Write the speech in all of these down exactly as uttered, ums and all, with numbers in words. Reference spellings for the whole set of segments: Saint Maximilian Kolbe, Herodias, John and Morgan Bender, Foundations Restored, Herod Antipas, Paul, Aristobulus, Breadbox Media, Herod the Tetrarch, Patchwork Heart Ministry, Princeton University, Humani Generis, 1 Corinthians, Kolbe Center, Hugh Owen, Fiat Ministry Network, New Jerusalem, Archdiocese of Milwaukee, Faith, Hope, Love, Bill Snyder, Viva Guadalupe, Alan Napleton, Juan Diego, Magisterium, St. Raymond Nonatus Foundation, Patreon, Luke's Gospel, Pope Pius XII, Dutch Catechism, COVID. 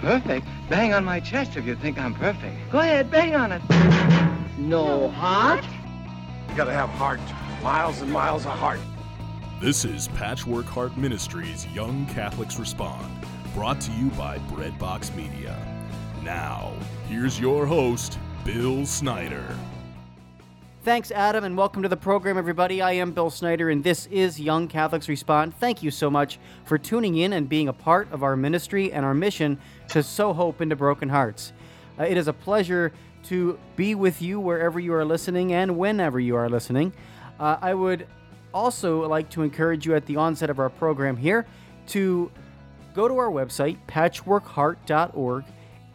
Perfect? Bang on my chest if you think I'm perfect. Go ahead, bang on it. No heart? You gotta have heart. Miles and miles of heart. This is Patchwork Heart Ministry's Young Catholics Respond, brought to you by Breadbox Media. Now, here's your host, Bill Snyder. Thanks, Adam, and welcome to the program, everybody. I am Bill Snyder, and this is Young Catholics Respond. Thank you so much for tuning in and being a part of our ministry and our mission to sow hope into broken hearts. Uh, it is a pleasure to be with you wherever you are listening and whenever you are listening. Uh, I would also like to encourage you at the onset of our program here to go to our website, patchwork heart dot org,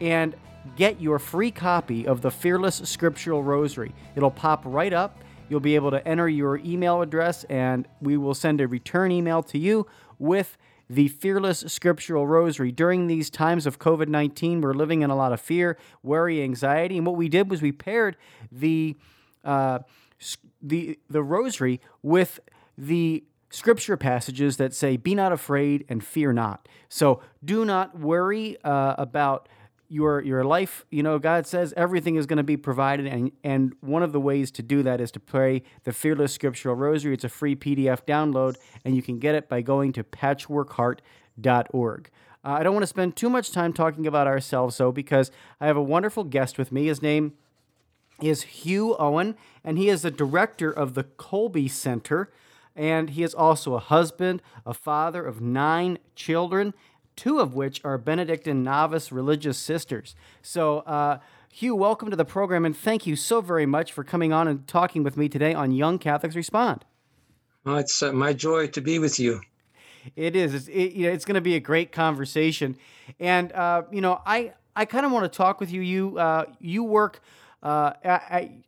and get your free copy of the Fearless Scriptural Rosary. It'll pop right up. You'll be able to enter your email address, and we will send a return email to you with the Fearless Scriptural Rosary. During these times of covid nineteen, we're living in a lot of fear, worry, anxiety, and what we did was we paired the uh, the the Rosary with the Scripture passages that say, "Be not afraid and fear not." So do not worry uh, about Your your life. You know, God says everything is going to be provided, and, and one of the ways to do that is to pray the Fearless Scriptural Rosary. It's a free P D F download, and you can get it by going to patchwork heart dot org. Uh, I don't want to spend too much time talking about ourselves, though, because I have a wonderful guest with me. His name is Hugh Owen, and he is the director of the Kolbe Center, and he is also a husband, a father of nine children, two of which are Benedictine novice religious sisters. So, uh, Hugh, welcome to the program, and thank you so very much for coming on and talking with me today on Young Catholics Respond. Well, it's uh, my joy to be with you. It is. It's, it, you know, it's going to be a great conversation. And, uh, you know, I, I kind of want to talk with you. You, uh, you work uh,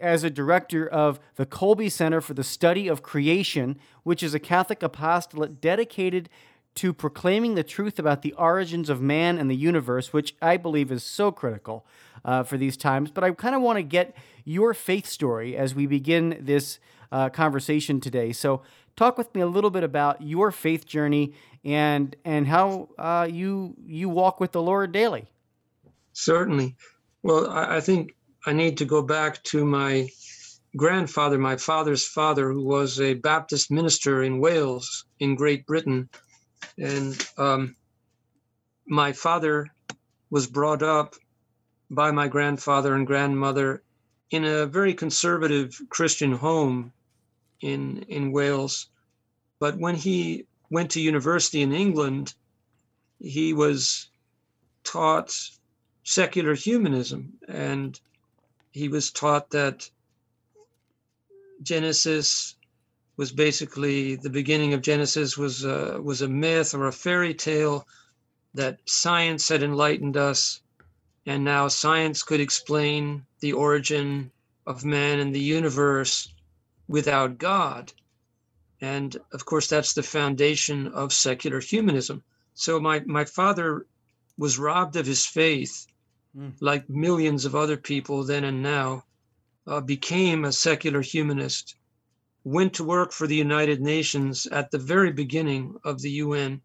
as a director of the Kolbe Center for the Study of Creation, which is a Catholic apostolate dedicated to proclaiming the truth about the origins of man and the universe, which I believe is so critical uh, for these times. But I kind of want to get your faith story as we begin this uh, conversation today. So talk with me a little bit about your faith journey and and how uh, you you walk with the Lord daily. Certainly. Well, I, I think I need to go back to my grandfather, my father's father, who was a Baptist minister in Wales, in Great Britain. And um, my father was brought up by my grandfather and grandmother in a very conservative Christian home in in Wales. But when he went to university in England, he was taught secular humanism, and he was taught that Genesis was basically the beginning of Genesis was a, was a myth or a fairy tale that science had enlightened us, and now science could explain the origin of man and the universe without God. And of course, that's the foundation of secular humanism. So my, my father was robbed of his faith, mm. like millions of other people then and now, uh, became a secular humanist, went to work for the United Nations at the very beginning of the U N,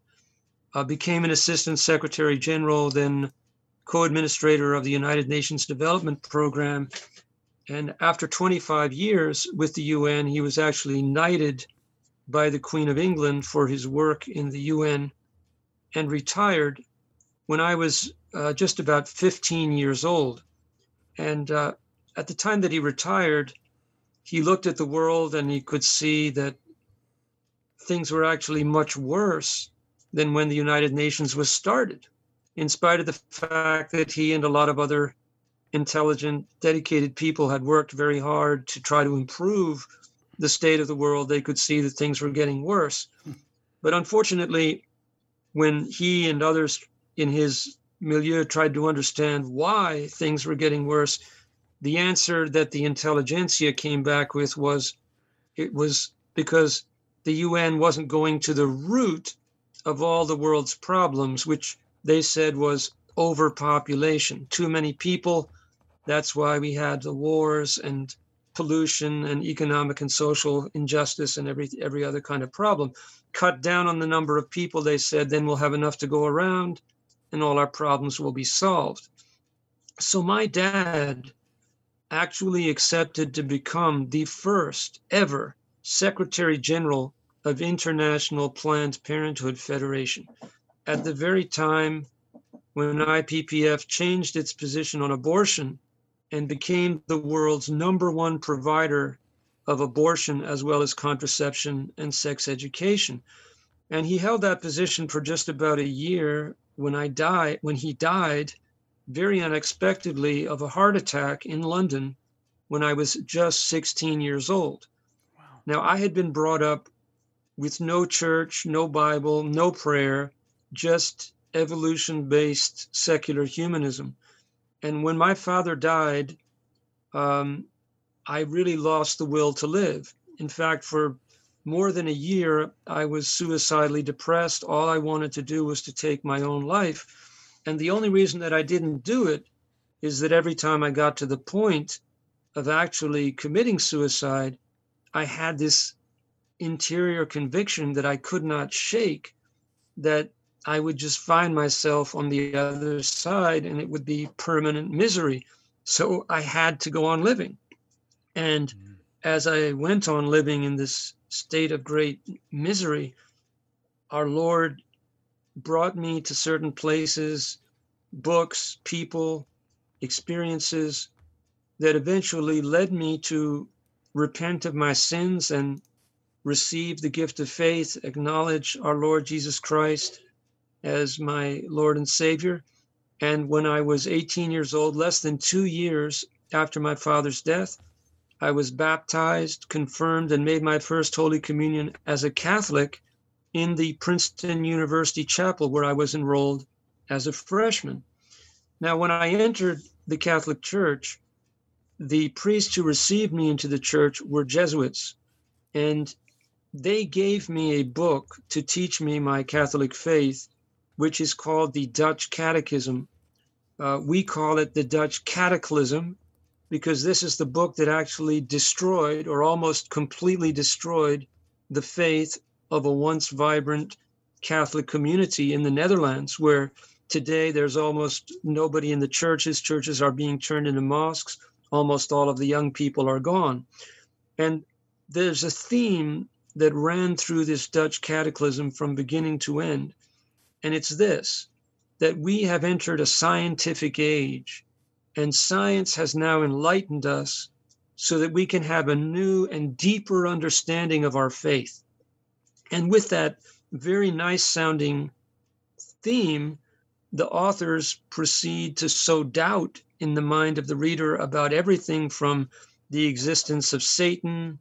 uh, became an Assistant Secretary General, then co-administrator of the United Nations Development Program. And after twenty-five years with the U N, he was actually knighted by the Queen of England for his work in the U N, and retired when I was uh, just about fifteen years old. And uh, at the time that he retired, he looked at the world and he could see that things were actually much worse than when the United Nations was started, in spite of the fact that he and a lot of other intelligent, dedicated people had worked very hard to try to improve the state of the world. They could see that things were getting worse. But unfortunately, when he and others in his milieu tried to understand why things were getting worse, the answer that the intelligentsia came back with was it was because the U N wasn't going to the root of all the world's problems, which they said was overpopulation, too many people. That's why we had the wars and pollution and economic and social injustice and every every other kind of problem. Cut down on the number of people, they said, then we'll have enough to go around, and all our problems will be solved. So my dad actually accepted to become the first ever Secretary General of International Planned Parenthood Federation at the very time when I P P F changed its position on abortion and became the world's number one provider of abortion as well as contraception and sex education. And he held that position for just about a year when I died, when he died very unexpectedly of a heart attack in London when I was just sixteen years old. Wow. Now, I had been brought up with no church, no Bible, no prayer, just evolution-based secular humanism. And when my father died, um, I really lost the will to live. In fact, for more than a year, I was suicidally depressed. All I wanted to do was to take my own life. And the only reason that I didn't do it is that every time I got to the point of actually committing suicide, I had this interior conviction that I could not shake, that I would just find myself on the other side and it would be permanent misery. So I had to go on living. And mm-hmm. as I went on living in this state of great misery, our Lord brought me to certain places, books, people, experiences that eventually led me to repent of my sins and receive the gift of faith, acknowledge our Lord Jesus Christ as my Lord and Savior. And when I was eighteen years old, less than two years after my father's death, I was baptized, confirmed, and made my first Holy Communion as a Catholic in the Princeton University Chapel, where I was enrolled as a freshman. Now, when I entered the Catholic Church, the priests who received me into the church were Jesuits, and they gave me a book to teach me my Catholic faith, which is called the Dutch Catechism. Uh, we call it the Dutch Catechism because this is the book that actually destroyed or almost completely destroyed the faith of a once vibrant Catholic community in the Netherlands, where today there's almost nobody in the churches. Churches are being turned into mosques. Almost all of the young people are gone. And there's a theme that ran through this Dutch Catechism from beginning to end. And it's this, that we have entered a scientific age, and science has now enlightened us so that we can have a new and deeper understanding of our faith. And with that very nice sounding theme, the authors proceed to sow doubt in the mind of the reader about everything from the existence of Satan,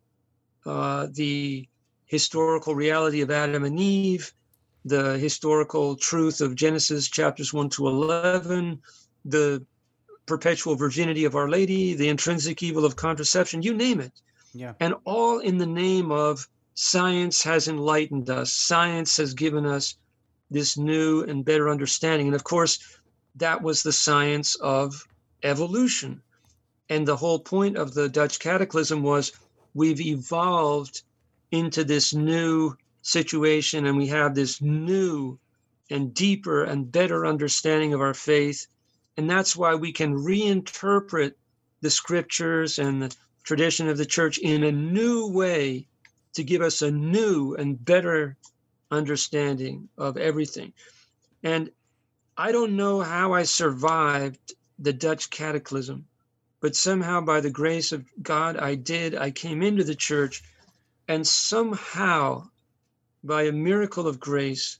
uh, the historical reality of Adam and Eve, the historical truth of Genesis chapters one to eleven, the perpetual virginity of Our Lady, the intrinsic evil of contraception, you name it. Yeah. And all in the name of science has enlightened us. Science has given us this new and better understanding. And of course, that was the science of evolution. And the whole point of the Dutch Catechism was we've evolved into this new situation, and we have this new and deeper and better understanding of our faith. And that's why we can reinterpret the scriptures and the tradition of the church in a new way to give us a new and better understanding of everything. And I don't know how I survived the Dutch Catechism, but somehow by the grace of God, I did. I came into the church, and somehow, by a miracle of grace,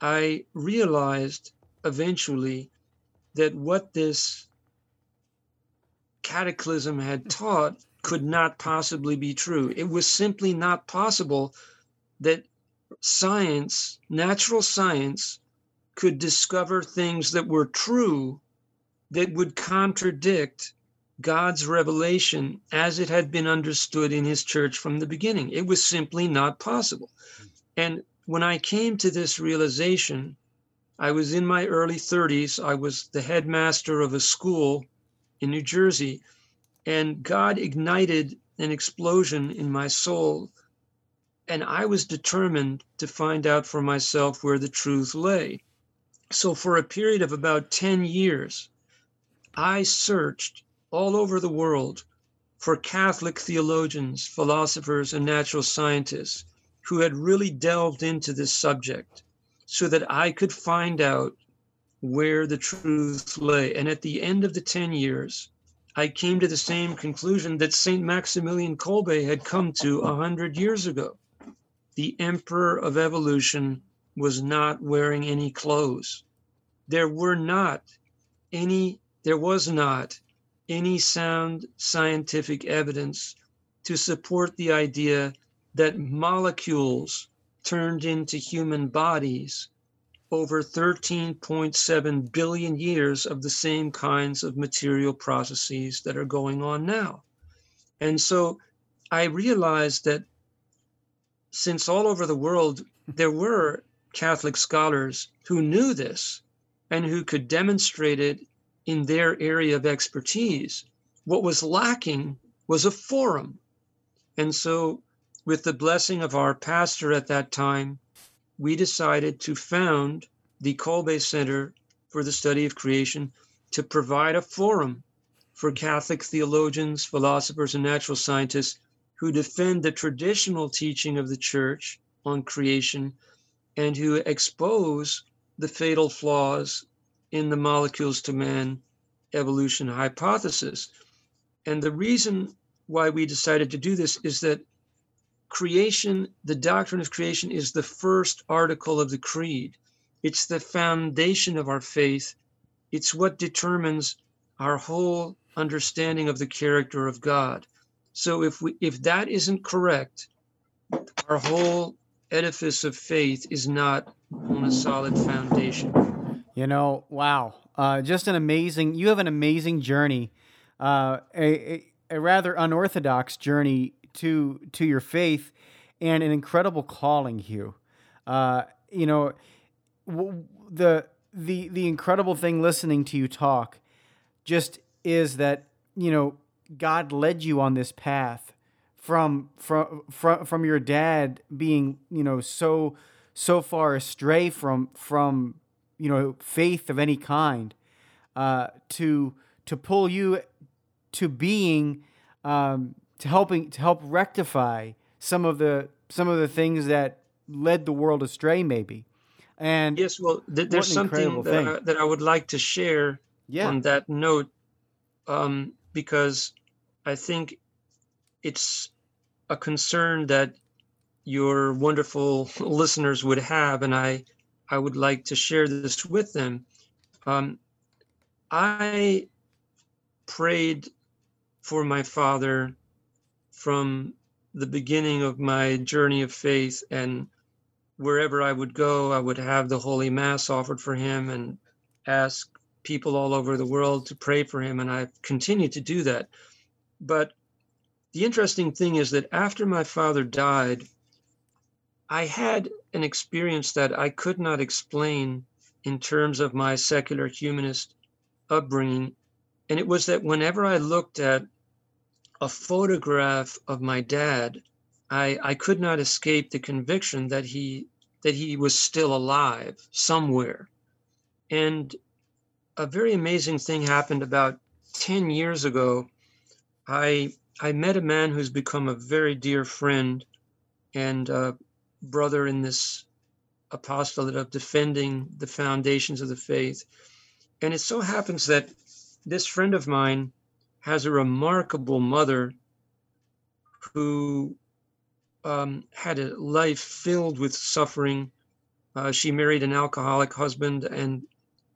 I realized eventually that what this catechism had taught could not possibly be true. It was simply not possible that science, natural science, could discover things that were true that would contradict God's revelation as it had been understood in his church from the beginning. It was simply not possible. And when I came to this realization, I was in my early thirties. I was the headmaster of a school in New Jersey, and God ignited an explosion in my soul, and I was determined to find out for myself where the truth lay. So for a period of about ten years, I searched all over the world for Catholic theologians, philosophers, and natural scientists who had really delved into this subject so that I could find out where the truth lay. And at the end of the ten years, I came to the same conclusion that Saint Maximilian Kolbe had come to one hundred years ago. The emperor of evolution was not wearing any clothes. There were not any, there was not any sound scientific evidence to support the idea that molecules turned into human bodies over thirteen point seven billion years of the same kinds of material processes that are going on now. And so I realized that since all over the world, there were Catholic scholars who knew this and who could demonstrate it in their area of expertise, what was lacking was a forum. And so with the blessing of our pastor at that time, we decided to found the Kolbe Center for the Study of Creation to provide a forum for Catholic theologians, philosophers, and natural scientists who defend the traditional teaching of the Church on creation and who expose the fatal flaws in the molecules to man evolution hypothesis. And the reason why we decided to do this is that creation, the doctrine of creation, is the first article of the creed. It's the foundation of our faith. It's what determines our whole understanding of the character of God. So if we, if that isn't correct, our whole edifice of faith is not on a solid foundation. You know, wow. Uh, just an amazing, you have an amazing journey, uh, a, a rather unorthodox journey to to your faith, and an incredible calling, Hugh. Uh, you know, w- the the the incredible thing listening to you talk just is that, you know, God led you on this path from from from, from your dad being, you know, so so far astray from from you know faith of any kind, uh, to to pull you to being. Um, To helping to help rectify some of the some of the things that led the world astray, maybe. And yes, well, th- there's something that I, that I would like to share yeah. on that note, um, because I think it's a concern that your wonderful listeners would have, and I I would like to share this with them. Um, I prayed for my father from the beginning of my journey of faith, and wherever I would go, I would have the Holy Mass offered for him and ask people all over the world to pray for him, and I continue to do that. But the interesting thing is that after my father died, I had an experience that I could not explain in terms of my secular humanist upbringing, and it was that whenever I looked at a photograph of my dad, I, I could not escape the conviction that he that he was still alive somewhere. And a very amazing thing happened about ten years ago. I I met a man who's become a very dear friend and a brother in this apostolate of defending the foundations of the faith. And it so happens that this friend of mine has a remarkable mother who um, had a life filled with suffering. Uh, she married an alcoholic husband and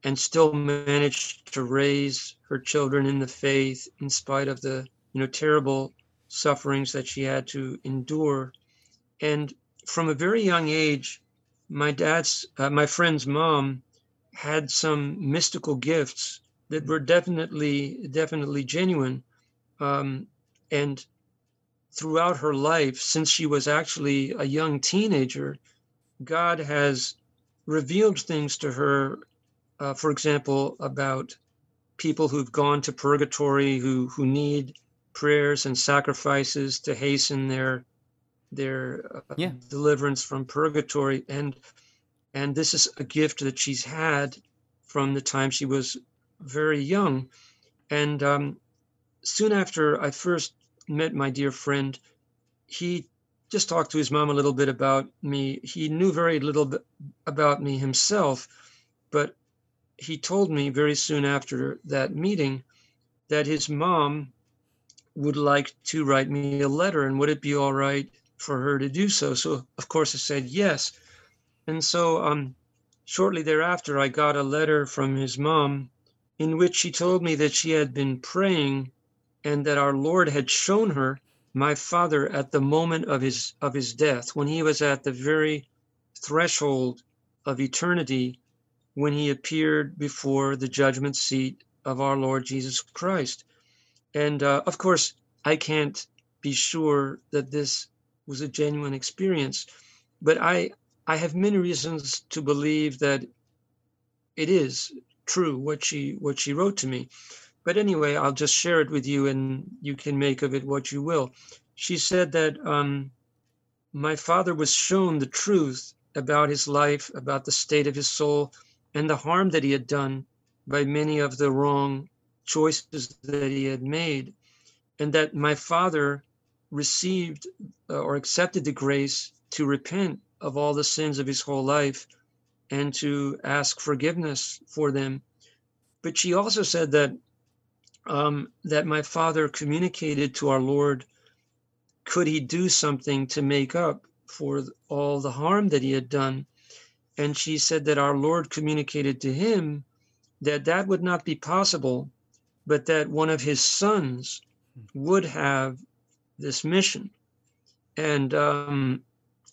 and still managed to raise her children in the faith in spite of the you know terrible sufferings that she had to endure. And from a very young age, my dad's uh, my friend's mom had some mystical gifts that were definitely, definitely genuine. Um, and throughout her life, since she was actually a young teenager, God has revealed things to her, uh, for example, about people who've gone to purgatory, who who need prayers and sacrifices to hasten their, their uh, yeah. deliverance from purgatory. And And this is a gift that she's had from the time she was very young. And um, soon after I first met my dear friend, he just talked to his mom a little bit about me. He knew very little b- about me himself, but he told me very soon after that meeting that his mom would like to write me a letter, and would it be all right for her to do so? So, of course, I said yes. And so um, shortly thereafter, I got a letter from his mom in which she told me that she had been praying and that our Lord had shown her my father at the moment of his of his death, when he was at the very threshold of eternity, when he appeared before the judgment seat of our Lord Jesus Christ. And uh, of course, I can't be sure that this was a genuine experience, but I I have many reasons to believe that it is true what she what she wrote to me. But anyway, I'll just share it with you, and you can make of it what you will. She said that um, my father was shown the truth about his life, about the state of his soul, and the harm that he had done by many of the wrong choices that he had made, and that my father received uh, or accepted the grace to repent of all the sins of his whole life and to ask forgiveness for them. But she also said that um, that my father communicated to our Lord, could he do something to make up for all the harm that he had done? And she said that our Lord communicated to him that that would not be possible, but that one of his sons would have this mission. And um,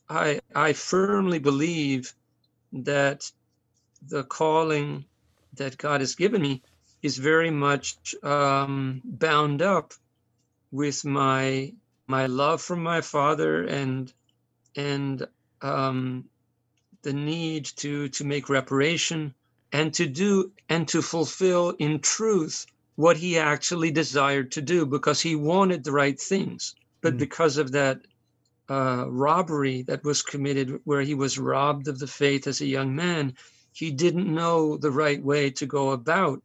I, I firmly believe that the calling that God has given me is very much um, bound up with my my love for my father and and um, the need to to make reparation and to do and to fulfill in truth what he actually desired to do, because he wanted the right things, but mm. because of that Uh, robbery that was committed, where he was robbed of the faith as a young man, he didn't know the right way to go about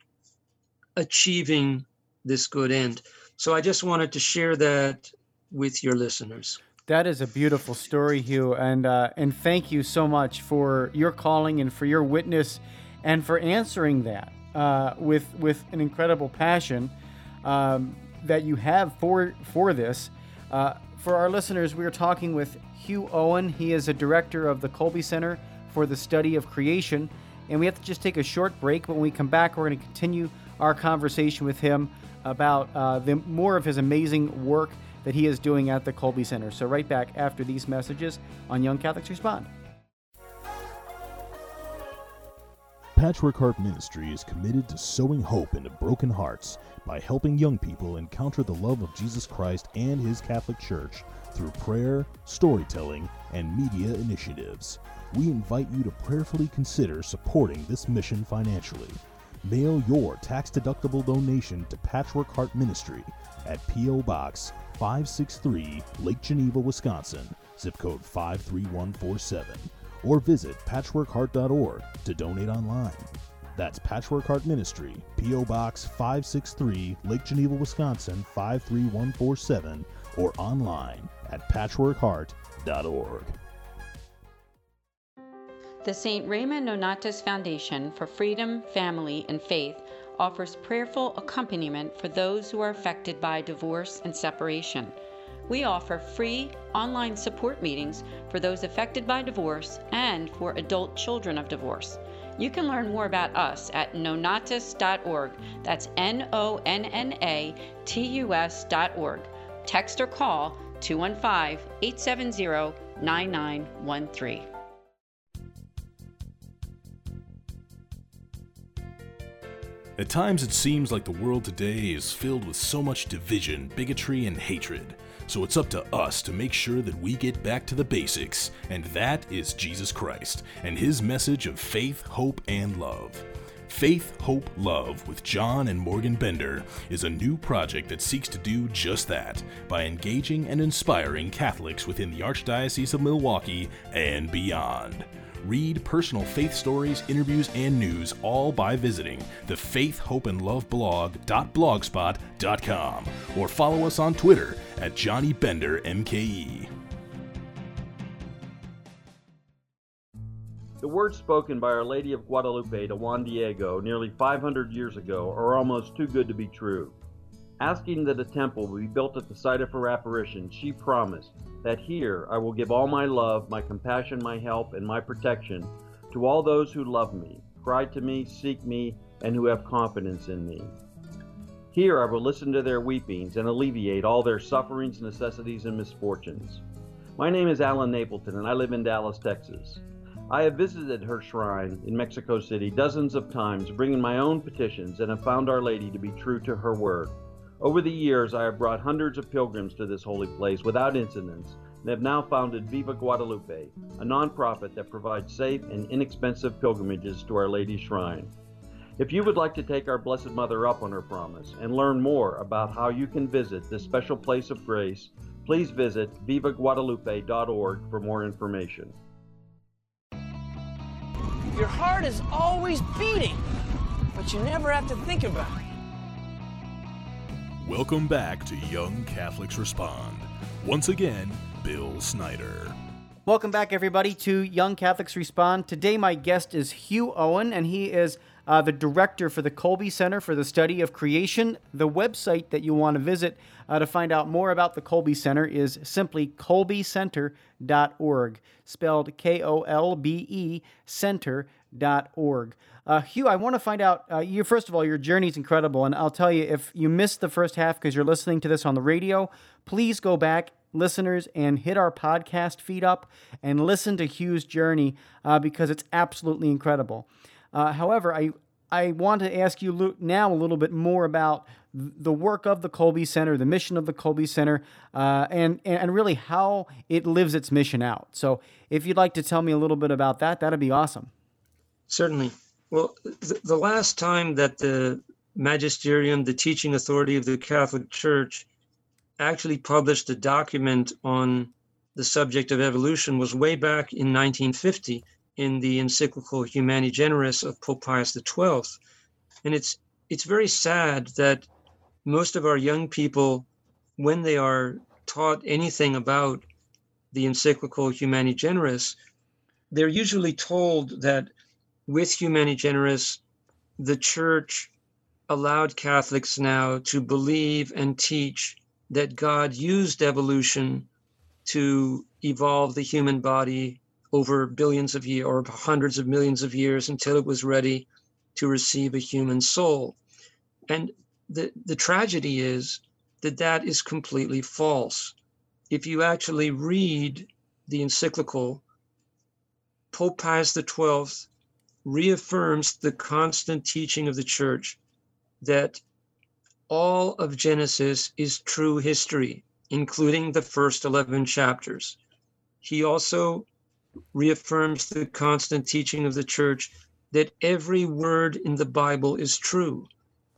achieving this good end. So I just wanted to share that with your listeners. That is a beautiful story, Hugh, and uh, and thank you so much for your calling and for your witness and for answering that uh, with with an incredible passion um, that you have for for this. Uh, For our listeners, we are talking with Hugh Owen. He is a director of the Kolbe Center for the Study of Creation. And we have to just take a short break. When we come back, we're going to continue our conversation with him about uh, the, more of his amazing work that he is doing at the Kolbe Center. So right back after these messages on Young Catholics Respond. Patchwork Heart Ministry is committed to sowing hope into broken hearts by helping young people encounter the love of Jesus Christ and His Catholic Church through prayer, storytelling, and media initiatives. We invite you to prayerfully consider supporting this mission financially. Mail your tax-deductible donation to Patchwork Heart Ministry at P O. Box five sixty-three, Lake Geneva, Wisconsin, zip code five three one four seven. Or visit patchwork heart dot org to donate online. That's Patchwork Heart Ministry, P O. Box five sixty-three, Lake Geneva, Wisconsin, five three one four seven, or online at patchwork heart dot org. The Saint Raymond Nonatus Foundation for Freedom, Family, and Faith offers prayerful accompaniment for those who are affected by divorce and separation. We offer free online support meetings for those affected by divorce and for adult children of divorce. You can learn more about us at nonatus dot org. That's N O N N A T U S dot org. Text or call two one five, eight seven zero, nine nine one three. At times it seems like the world today is filled with so much division, bigotry, and hatred. So it's up to us to make sure that we get back to the basics, and that is Jesus Christ and His message of faith, hope, and love. Faith, Hope, Love with John and Morgan Bender is a new project that seeks to do just that by engaging and inspiring Catholics within the Archdiocese of Milwaukee and beyond. Read personal faith stories, interviews, and news all by visiting the Faith, Hope, and Love blog dot blogspot dot com or follow us on Twitter at Johnny Bender M K E. The words spoken by Our Lady of Guadalupe to Juan Diego nearly five hundred years ago are almost too good to be true. Asking that a temple be built at the site of her apparition, she promised that here I will give all my love, my compassion, my help, and my protection to all those who love me, cry to me, seek me, and who have confidence in me. Here I will listen to their weepings and alleviate all their sufferings, necessities, and misfortunes. My name is Alan Napleton, and I live in Dallas, Texas. I have visited her shrine in Mexico City dozens of times, bringing my own petitions, and have found Our Lady to be true to her word. Over the years, I have brought hundreds of pilgrims to this holy place without incidents, and have now founded Viva Guadalupe, a nonprofit that provides safe and inexpensive pilgrimages to Our Lady's shrine. If you would like to take our Blessed Mother up on her promise and learn more about how you can visit this special place of grace, please visit viva guadalupe dot org for more information. Your heart is always beating, but you never have to think about it. Welcome back to Young Catholics Respond. Once again, Bill Snyder. Welcome back, everybody, to Young Catholics Respond. Today, my guest is Hugh Owen, and he is uh, the director for the Kolbe Center for the Study of Creation. The website that you want to visit uh, to find out more about the Kolbe Center is simply kolbe center dot org, spelled K O L B E, center dot org. Uh, Hugh, I want to find out, uh, you, first of all, your journey is incredible, and I'll tell you, if you missed the first half because you're listening to this on the radio, please go back, listeners, and hit our podcast feed up and listen to Hugh's journey uh, because it's absolutely incredible. Uh, however, I I want to ask you now a little bit more about the work of the Kolbe Center, the mission of the Kolbe Center, uh, and, and really how it lives its mission out. So if you'd like to tell me a little bit about that, that'd be awesome. Certainly. Well, th- the last time that the magisterium, the teaching authority of the Catholic Church, actually published a document on the subject of evolution was way back in nineteen fifty. In the encyclical Humani Generis of Pope Pius the twelfth. And it's it's very sad that most of our young people, when they are taught anything about the encyclical Humani Generis, they're usually told that with Humani Generis, the Church allowed Catholics now to believe and teach that God used evolution to evolve the human body over billions of years or hundreds of millions of years until it was ready to receive a human soul. And the the tragedy is that that is completely false. If you actually read the encyclical, Pope Pius the twelfth reaffirms the constant teaching of the Church that all of Genesis is true history, including the first eleven chapters. He also reaffirms the constant teaching of the Church that every word in the Bible is true,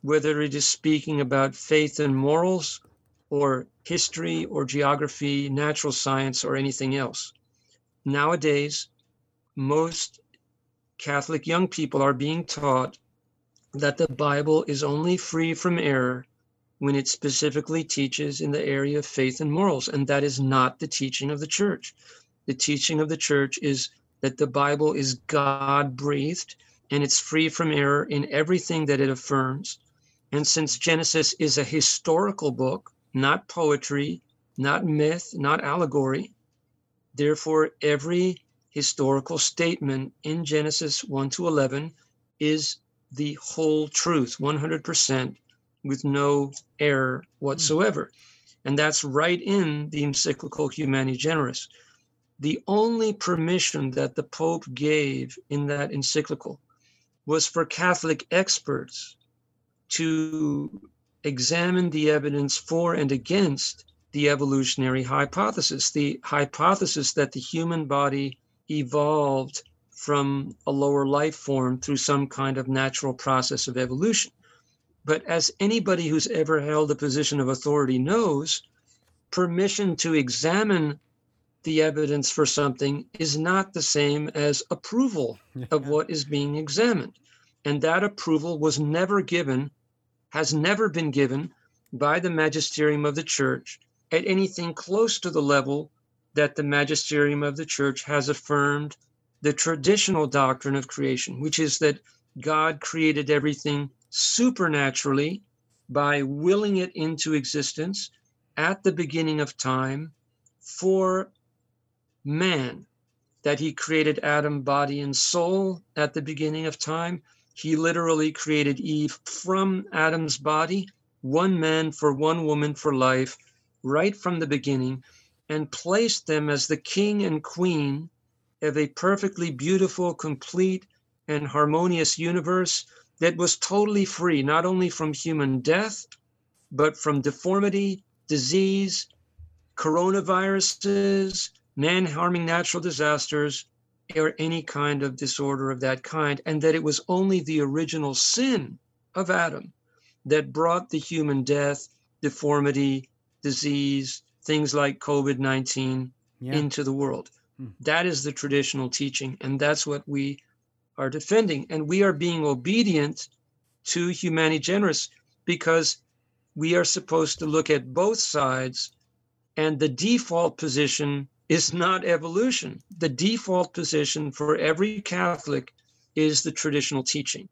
whether it is speaking about faith and morals or history or geography, natural science, or anything else. Nowadays, most Catholic young people are being taught that the Bible is only free from error when it specifically teaches in the area of faith and morals, and that is not the teaching of the Church. The teaching of the Church is that the Bible is God-breathed, and it's free from error in everything that it affirms. And since Genesis is a historical book, not poetry, not myth, not allegory, therefore every historical statement in Genesis one to eleven is the whole truth, one hundred percent, with no error whatsoever. Mm. And that's right in the encyclical Humani Generis. The only permission that the Pope gave in that encyclical was for Catholic experts to examine the evidence for and against the evolutionary hypothesis, the hypothesis that the human body evolved from a lower life form through some kind of natural process of evolution. But as anybody who's ever held a position of authority knows, permission to examine the evidence for something is not the same as approval of what is being examined. And that approval was never given, has never been given by the magisterium of the church at anything close to the level that the magisterium of the church has affirmed the traditional doctrine of creation, which is that God created everything supernaturally by willing it into existence at the beginning of time for man, that he created Adam, body, and soul at the beginning of time. He literally created Eve from Adam's body, one man for one woman for life, right from the beginning, and placed them as the king and queen of a perfectly beautiful, complete, and harmonious universe that was totally free, not only from human death, but from deformity, disease, coronaviruses, man-harming natural disasters, or any kind of disorder of that kind, and that it was only the original sin of Adam that brought the human death, deformity, disease, things like COVID nineteen yeah. into the world. Hmm. That is the traditional teaching, and that's what we are defending. And we are being obedient to Humani Generis because we are supposed to look at both sides, and the default position is not evolution. The default position for every Catholic is the traditional teaching,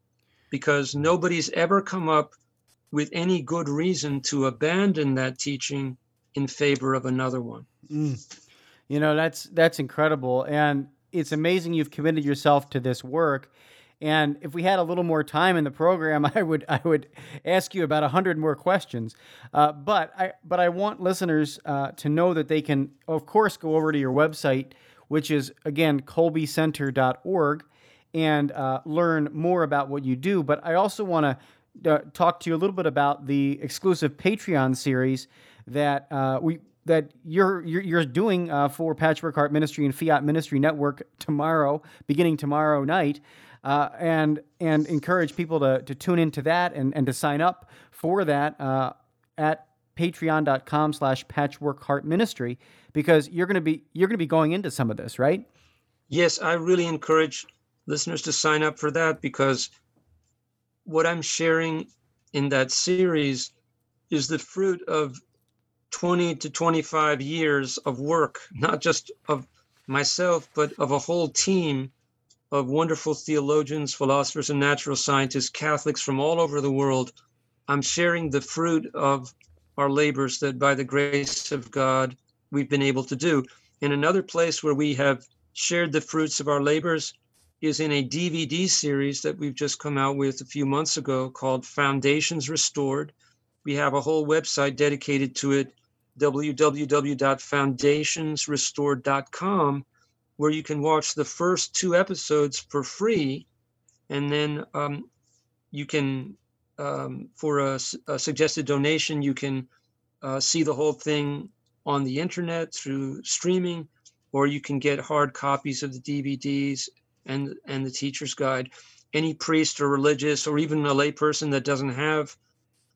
because nobody's ever come up with any good reason to abandon that teaching in favor of another one. Mm. You know, that's that's incredible. And it's amazing you've committed yourself to this work. And if we had a little more time in the program, I would I would ask you about a hundred more questions. Uh, but I but I want listeners uh, to know that they can, of course, go over to your website, which is again kolbe center dot org, and uh, learn more about what you do. But I also want to uh, talk to you a little bit about the exclusive Patreon series that uh, we that you're you're, you're doing uh, for Patchwork Heart Ministry and Fiat Ministry Network tomorrow, beginning tomorrow night. Uh, and and encourage people to, to tune into that and, and to sign up for that uh, at patreon.com slash patchwork heart ministry because you're gonna be you're gonna be going into some of this, right? Yes, I really encourage listeners to sign up for that because what I'm sharing in that series is the fruit of twenty to twenty-five years of work, not just of myself, but of a whole team of wonderful theologians, philosophers, and natural scientists, Catholics from all over the world. I'm sharing the fruit of our labors that by the grace of God, we've been able to do. And another place where we have shared the fruits of our labors is in a D V D series that we've just come out with a few months ago called Foundations Restored. We have a whole website dedicated to it, w w w dot foundations restored dot com, where you can watch the first two episodes for free, and then um, you can, um, for a, a suggested donation, you can uh, see the whole thing on the internet through streaming, or you can get hard copies of the D V Ds and, and the teacher's guide. Any priest or religious or even a layperson that doesn't have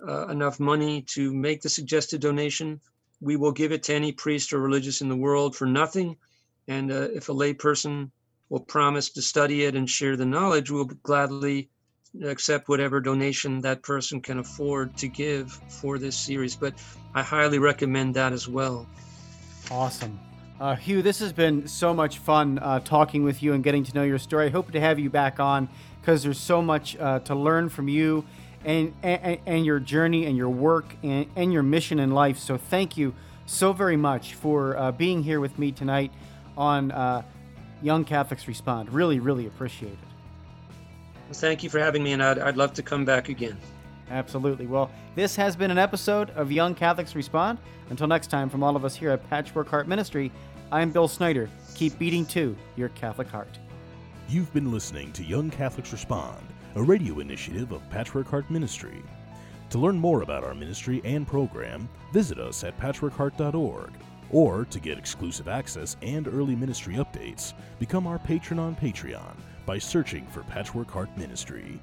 uh, enough money to make the suggested donation, we will give it to any priest or religious in the world for nothing. And uh, if a lay person will promise to study it and share the knowledge, we'll gladly accept whatever donation that person can afford to give for this series. But I highly recommend that as well. Awesome. Uh, Hugh, this has been so much fun uh, talking with you and getting to know your story. I hope to have you back on because there's so much uh, to learn from you and, and, and your journey and your work and, and your mission in life. So thank you so very much for uh, being here with me tonight on uh, Young Catholics Respond. Really, really appreciate it. Well, thank you for having me, and I'd, I'd love to come back again. Absolutely. Well, this has been an episode of Young Catholics Respond. Until next time, from all of us here at Patchwork Heart Ministry, I'm Bill Snyder. Keep beating to your Catholic heart. You've been listening to Young Catholics Respond, a radio initiative of Patchwork Heart Ministry. To learn more about our ministry and program, visit us at patchwork heart dot org. Or to get exclusive access and early ministry updates, become our patron on Patreon by searching for Patchwork Heart Ministry.